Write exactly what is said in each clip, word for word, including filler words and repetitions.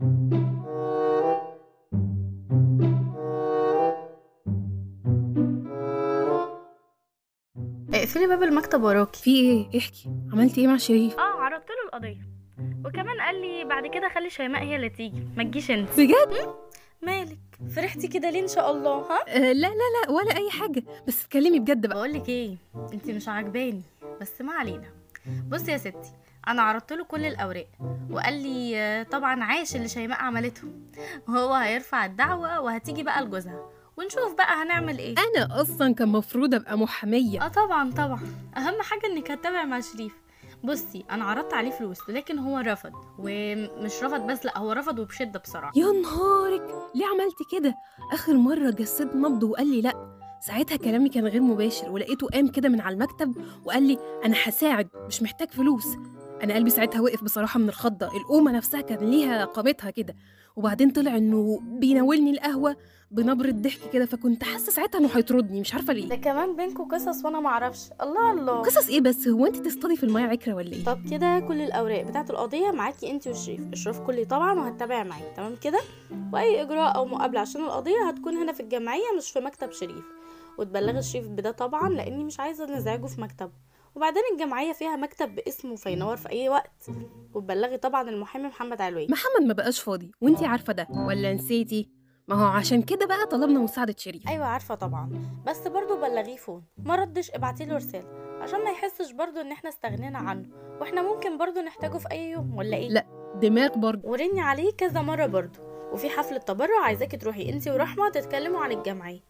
اقفلي باب المكتب وراكي. في ايه؟ احكي، عملتي ايه مع شريف؟ اه عرضت له القضيه، وكمان قال لي بعد كده خلي شيماء هي اللي تيجي، ما تجيش انت. بجد؟ مالك فرحتي كده ليه؟ ان شاء الله. ها؟ أه لا لا لا ولا اي حاجه، بس اتكلمي بجد بقى. بقول لك ايه، انت مش عاجباني، بس ما علينا. بصي يا ستي، انا عرضت له كل الاوراق وقال لي طبعا عاش اللي شيماء عملته، وهو هيرفع الدعوه وهتيجي بقى لجوزها، ونشوف بقى هنعمل ايه. انا اصلا كان مفروض ابقى محاميه. اه طبعا طبعا، اهم حاجه انك هتتابع مع شريف. بصي انا عرضت عليه فلوس لكن هو رفض، ومش رفض بس، لا هو رفض وبشده بصراحه. يا نهارك، ليه عملتي كده؟ اخر مره جسد نبض وقال لي لا، ساعتها كلامي كان غير مباشر، ولقيته قام كده من على المكتب وقال لي انا هساعد مش محتاج فلوس. انا قلبي ساعتها وقف بصراحه من الخضه، القومه نفسها كان ليها قامتها كده. وبعدين طلع انه بيناولني القهوه بنبره ضحك كده، فكنت حاسه ساعتها انه هيطردني، مش عارفه ليه. ده كمان بينكوا قصص وانا ما اعرفش. الله الله، قصص ايه بس؟ هو انت تصطادي في الميه عكره ولا ايه؟ طب كده كل الاوراق بتاعه القضيه معاكي انت وشريف، اشرف كلي طبعا وهتتابع معايا، تمام كده؟ واي اجراء او مقابله عشان القضيه هتكون هنا في الجمعيه مش في مكتب شريف، وتبلغي شريف بده طبعا لاني مش عايزه نزعجه في مكتبه. وبعدين الجمعيه فيها مكتب باسمه فينور في اي وقت، وتبلغي طبعا المحامي محمد علوي. محمد ما بقاش فاضي وانتي عارفه ده، ولا نسيتي؟ ما هو عشان كده بقى طلبنا مساعده شريف. ايوه عارفه طبعا، بس برضه بلغيه فون، ما ردش ابعتي له رساله عشان ما يحسش برضه ان احنا استغنينا عنه، واحنا ممكن برضه نحتاجه في اي يوم ولا ايه؟ لا دماغ برضه. ورني عليه كذا مره برضه. وفي حفله تبرع عايزاكي تروحي انتي ورحمه تتكلموا عن الجمعيه،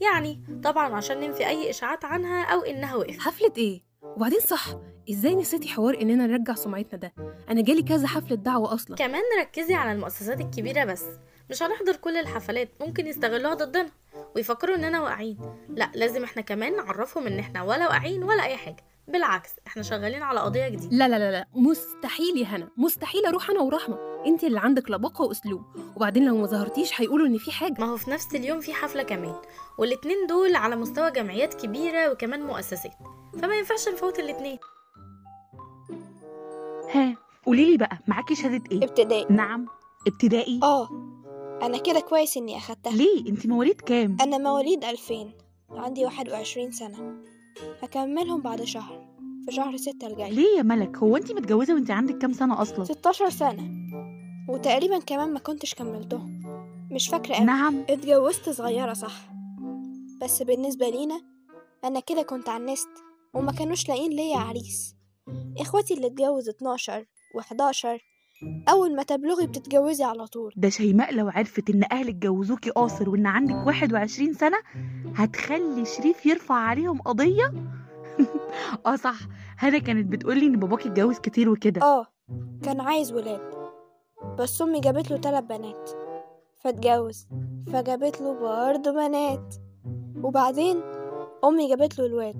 يعني طبعا عشان ننفي اي اشاعات عنها او انها وقفت. حفله ايه؟ وبعدين صح، ازاي نسيتي حوار اننا نرجع سمعتنا ده؟ انا جالي كذا حفله دعوه اصلا. كمان ركزي على المؤسسات الكبيره بس، مش هنحضر كل الحفلات، ممكن يستغلوها ضدنا ويفكروا اننا واقعين. لا لازم احنا كمان نعرفهم ان احنا ولا واقعين ولا اي حاجه، بالعكس احنا شغالين على قضيه جديده. لا لا لا لا مستحيل يا هنا، مستحيل اروح انا ورحمه، انت اللي عندك لباقه واسلوب، وبعدين لو ما ظهرتيش هيقولوا ان في حاجه. ما هو في نفس اليوم في حفله كمان، والاتنين دول على مستوى جمعيات كبيره وكمان مؤسسات، فما ينفعش نفوت الاتنين. ها قولي لي بقى، معاكي شهاده ايه؟ ابتدائي. نعم ابتدائي. اه انا كده كويس اني اخدتها. ليه؟ انت مواليد كام؟ انا مواليد ألفين، عندي واحد وعشرين سنه، هكملهم بعد شهر في شهر ستة الجاي. ليه يا ملك؟ هو انت متجوزه وانت عندك كام سنه اصلا؟ ستاشر سنه، وتقريبا كمان ما كنتش كملتهم، مش فاكره أبدا. نعم اتجوزت صغيره صح، بس بالنسبه لينا انا كده كنت عنست، وما كانوش لاقيين ليا عريس. اخواتي اللي اتجوز اتناشر وحداشر، اول ما تبلغي بتتجوزي على طول. ده شيماء لو عرفت ان اهلك جوزوكي قاصر وان عندك واحد وعشرين سنه هتخلي شريف يرفع عليهم قضيه. اه صح، هنا كانت بتقولي ان باباكي اتجوز كتير وكده. اه كان عايز ولاد، بس امي جابت له تلات بنات فاتجوز، فجابت له برضه بنات، وبعدين امي جابت له الواد،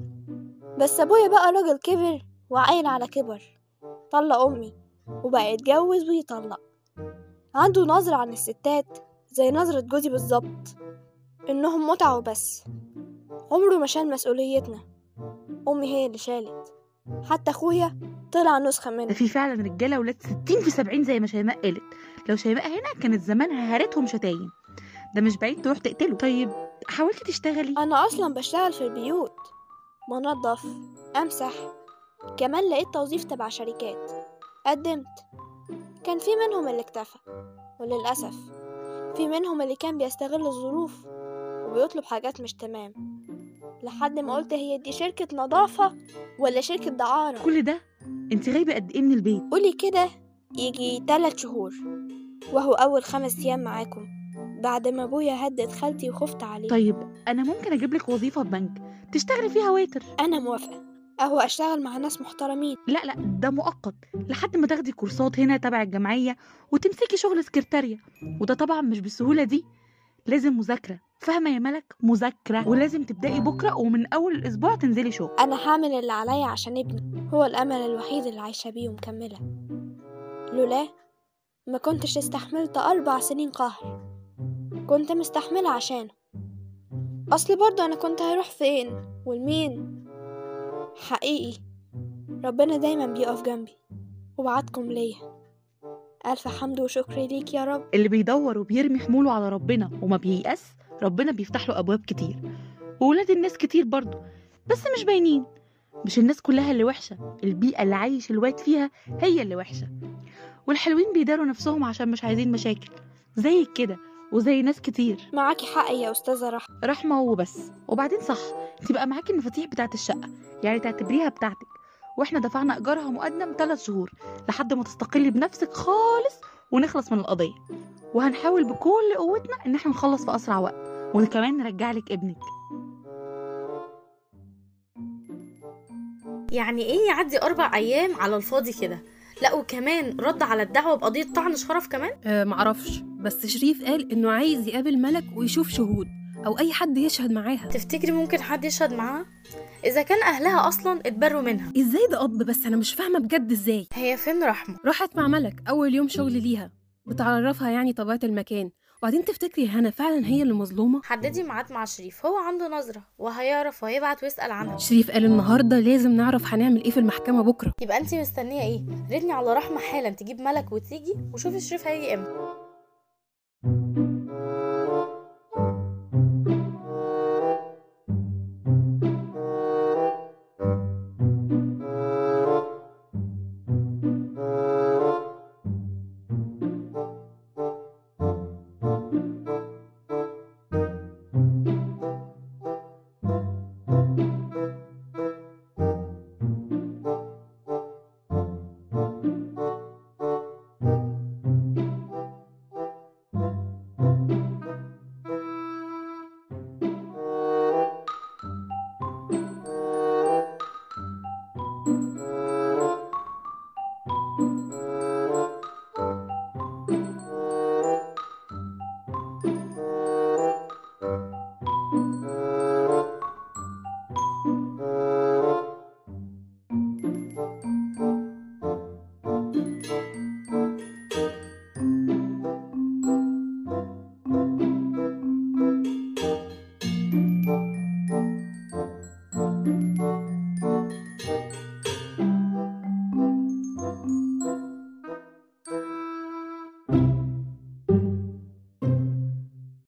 بس ابويا بقى راجل كبر وعاين على كبر، طلق امي وبقى يتجوز ويطلق. عنده نظرة عن الستات زي نظرة جوزي بالظبط، انهم متعة وبس، عمره ما شال مسؤوليتنا، امي هي اللي شالت. حتى اخويا طلع نسخة منه. في فعلا رجالة ولاد ستين في سبعين زي ما شيماء قالت، لو شيماء هنا كانت زمانها هارتهم شتايم، ده مش بعيد تروح تقتله. طيب حاولتي تشتغلي؟ انا اصلا بشتغل في البيوت، منظف امسح، كمان لقيت توظيف تبع شركات، قدمت، كان في منهم اللي اكتفى، وللاسف في منهم اللي كان بيستغل الظروف وبيطلب حاجات مش تمام، لحد ما قلت هي دي شركه نظافه ولا شركه دعاره؟ كل ده انت غايبه قد ايه من البيت؟ قولي كده يجي تلات شهور، وهو اول خمس ايام معاكم بعد ما ابويا هدد خالتي وخفت عليه. طيب انا ممكن اجيب لك وظيفه في بنك تشتغلي فيها واتر. انا موافقه، اهو اشتغل مع ناس محترمين. لا لا ده مؤقت لحد ما تاخدي كورسات هنا تبع الجمعيه وتمسكي شغل سكرتاريه، وده طبعا مش بالسهوله دي، لازم مذاكره، فاهمه يا ملك؟ مذاكره، ولازم تبداي بكره ومن اول الاسبوع تنزلي شغل. انا هعمل اللي عليا عشان ابني، هو الامل الوحيد اللي عايشه بيه ومكمله، لولاه ما كنتش استحملت اربع سنين قهر كنت مستحمله عشانه. أصل برضه أنا كنت هروح فين والمين؟ حقيقي ربنا دايما بيقف جنبي وبعتكم ليا. ألف حمد وشكر ليك يا رب. اللي بيدور وبيرمي حموله على ربنا وما بييأس، ربنا بيفتح له أبواب كتير. وولاد الناس كتير برضو بس مش باينين. مش الناس كلها اللي وحشة، البيئة اللي عايش الواد فيها هي اللي وحشة. والحلوين بيداروا نفسهم عشان مش عايزين مشاكل، زي كده وزي ناس كتير. معاكي حق يا أستاذة رحمة. رحمة وبس. وبعدين صح، تبقى معاكي المفاتيح بتاعة الشقة، يعني تعتبريها بتاعتك، واحنا دفعنا إيجارها مقدم ثلاث شهور لحد ما تستقلي بنفسك خالص ونخلص من القضية. وهنحاول بكل قوتنا إن احنا نخلص في أسرع وقت، وكمان نرجع لك ابنك. يعني ايه يعدي اربع ايام على الفاضي كده؟ لا وكمان رد على الدعوه بقضيه طعن شرف كمان. أه معرفش، بس شريف قال انه عايز يقابل ملك ويشوف شهود او اي حد يشهد معاها. تفتكري ممكن حد يشهد معاها؟ اذا كان اهلها اصلا اتبروا منها. ازاي ده اب؟ بس انا مش فاهمه بجد ازاي. هي فين رحمه؟ راحت مع ملك اول يوم شغل ليها، بتعرفها يعني طبيعه المكان. وبعدين تفتكري هنا فعلا هي اللي مظلومه؟ حددي ميعاد مع شريف، هو عنده نظره وهيعرف وهيبعت ويسال عنها. شريف قال النهارده لازم نعرف هنعمل ايه في المحكمه بكره. يبقى انت مستنيه ايه؟ ردني على رحمه حالا تجيب ملك وتيجي، وشوفي شريف هيجي امتى.